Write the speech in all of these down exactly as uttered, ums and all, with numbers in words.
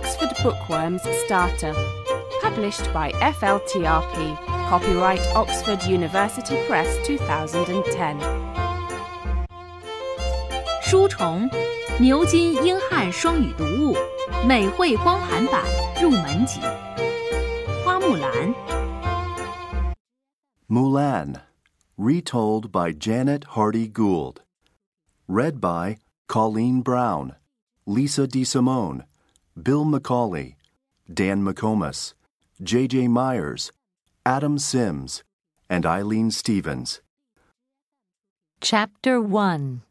Oxford Bookworms Starter, published by F L T R P, copyright Oxford University Press two thousand ten. 书虫，牛津英汉双语读物，美绘光盘版入门级。花木兰。Mulan, retold by Janet Hardy Gould. Read by Colleen Brown, Lisa DeSimone, Bill McCauley, Dan McComas, J J. Myers, Adam Sims, and Eileen Stevens. Chapter one.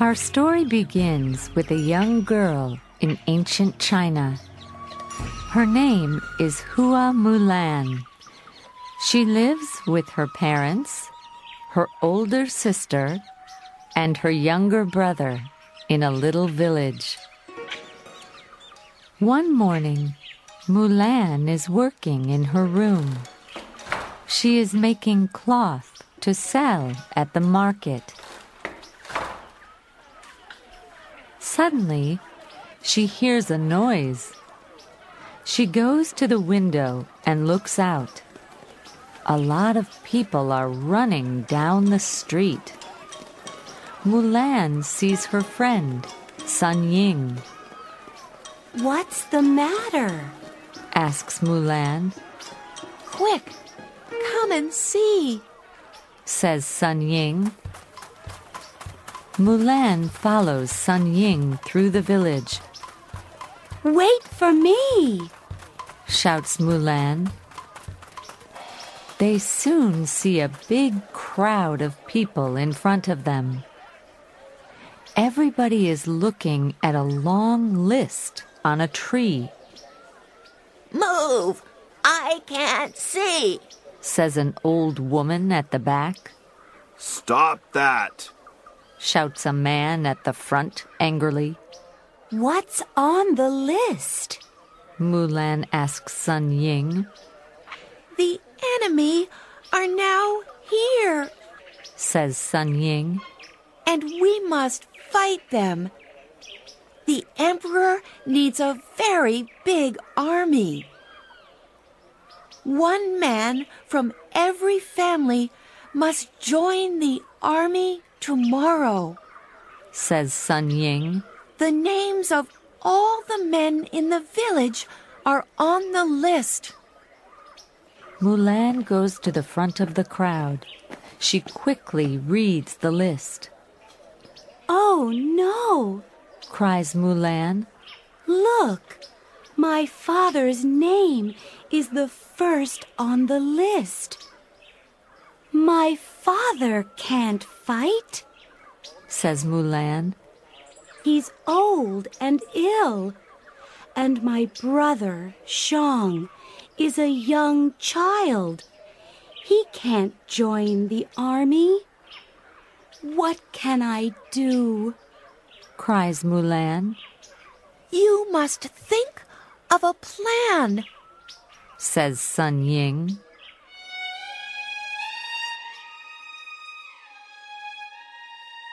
Our story begins with a young girl in ancient China. Her name is Hua Mulan. She lives with her parents, her older sister, and her younger brother in a little village. One morning, Mulan is working in her room. She is making cloth to sell at the market. Suddenly, she hears a noise. She goes to the window and looks out. A lot of people are running down the street. Mulan sees her friend, Sun Ying. "What's the matter?" asks Mulan. "Quick, come and see," says Sun Ying. Mulan follows Sun Ying through the village. "Wait for me!" shouts Mulan. They soon see a big crowd of people in front of them. Everybody is looking at a long list on a tree. "Move! I can't see!" says an old woman at the back. "Stop that!" shouts a man at the front angrily. "What's on the list?" Mulan asks Sun Ying. "The enemy are now here," says Sun Ying, "and we must fight them. The emperor needs a very big army. One man from every family must join the army tomorrow," says Sun Ying. "The names of all the men in the village are on the list." Mulan goes to the front of the crowd. She quickly reads the list. "Oh, no!" cries Mulan. "Look, my father's name is the first on the list. My father can't fight," says Mulan. "He's old and ill, and my brother, Shang, is a young child. He can't join the army. What can I do?" cries Mulan. "You must think of a plan," says Sun Ying.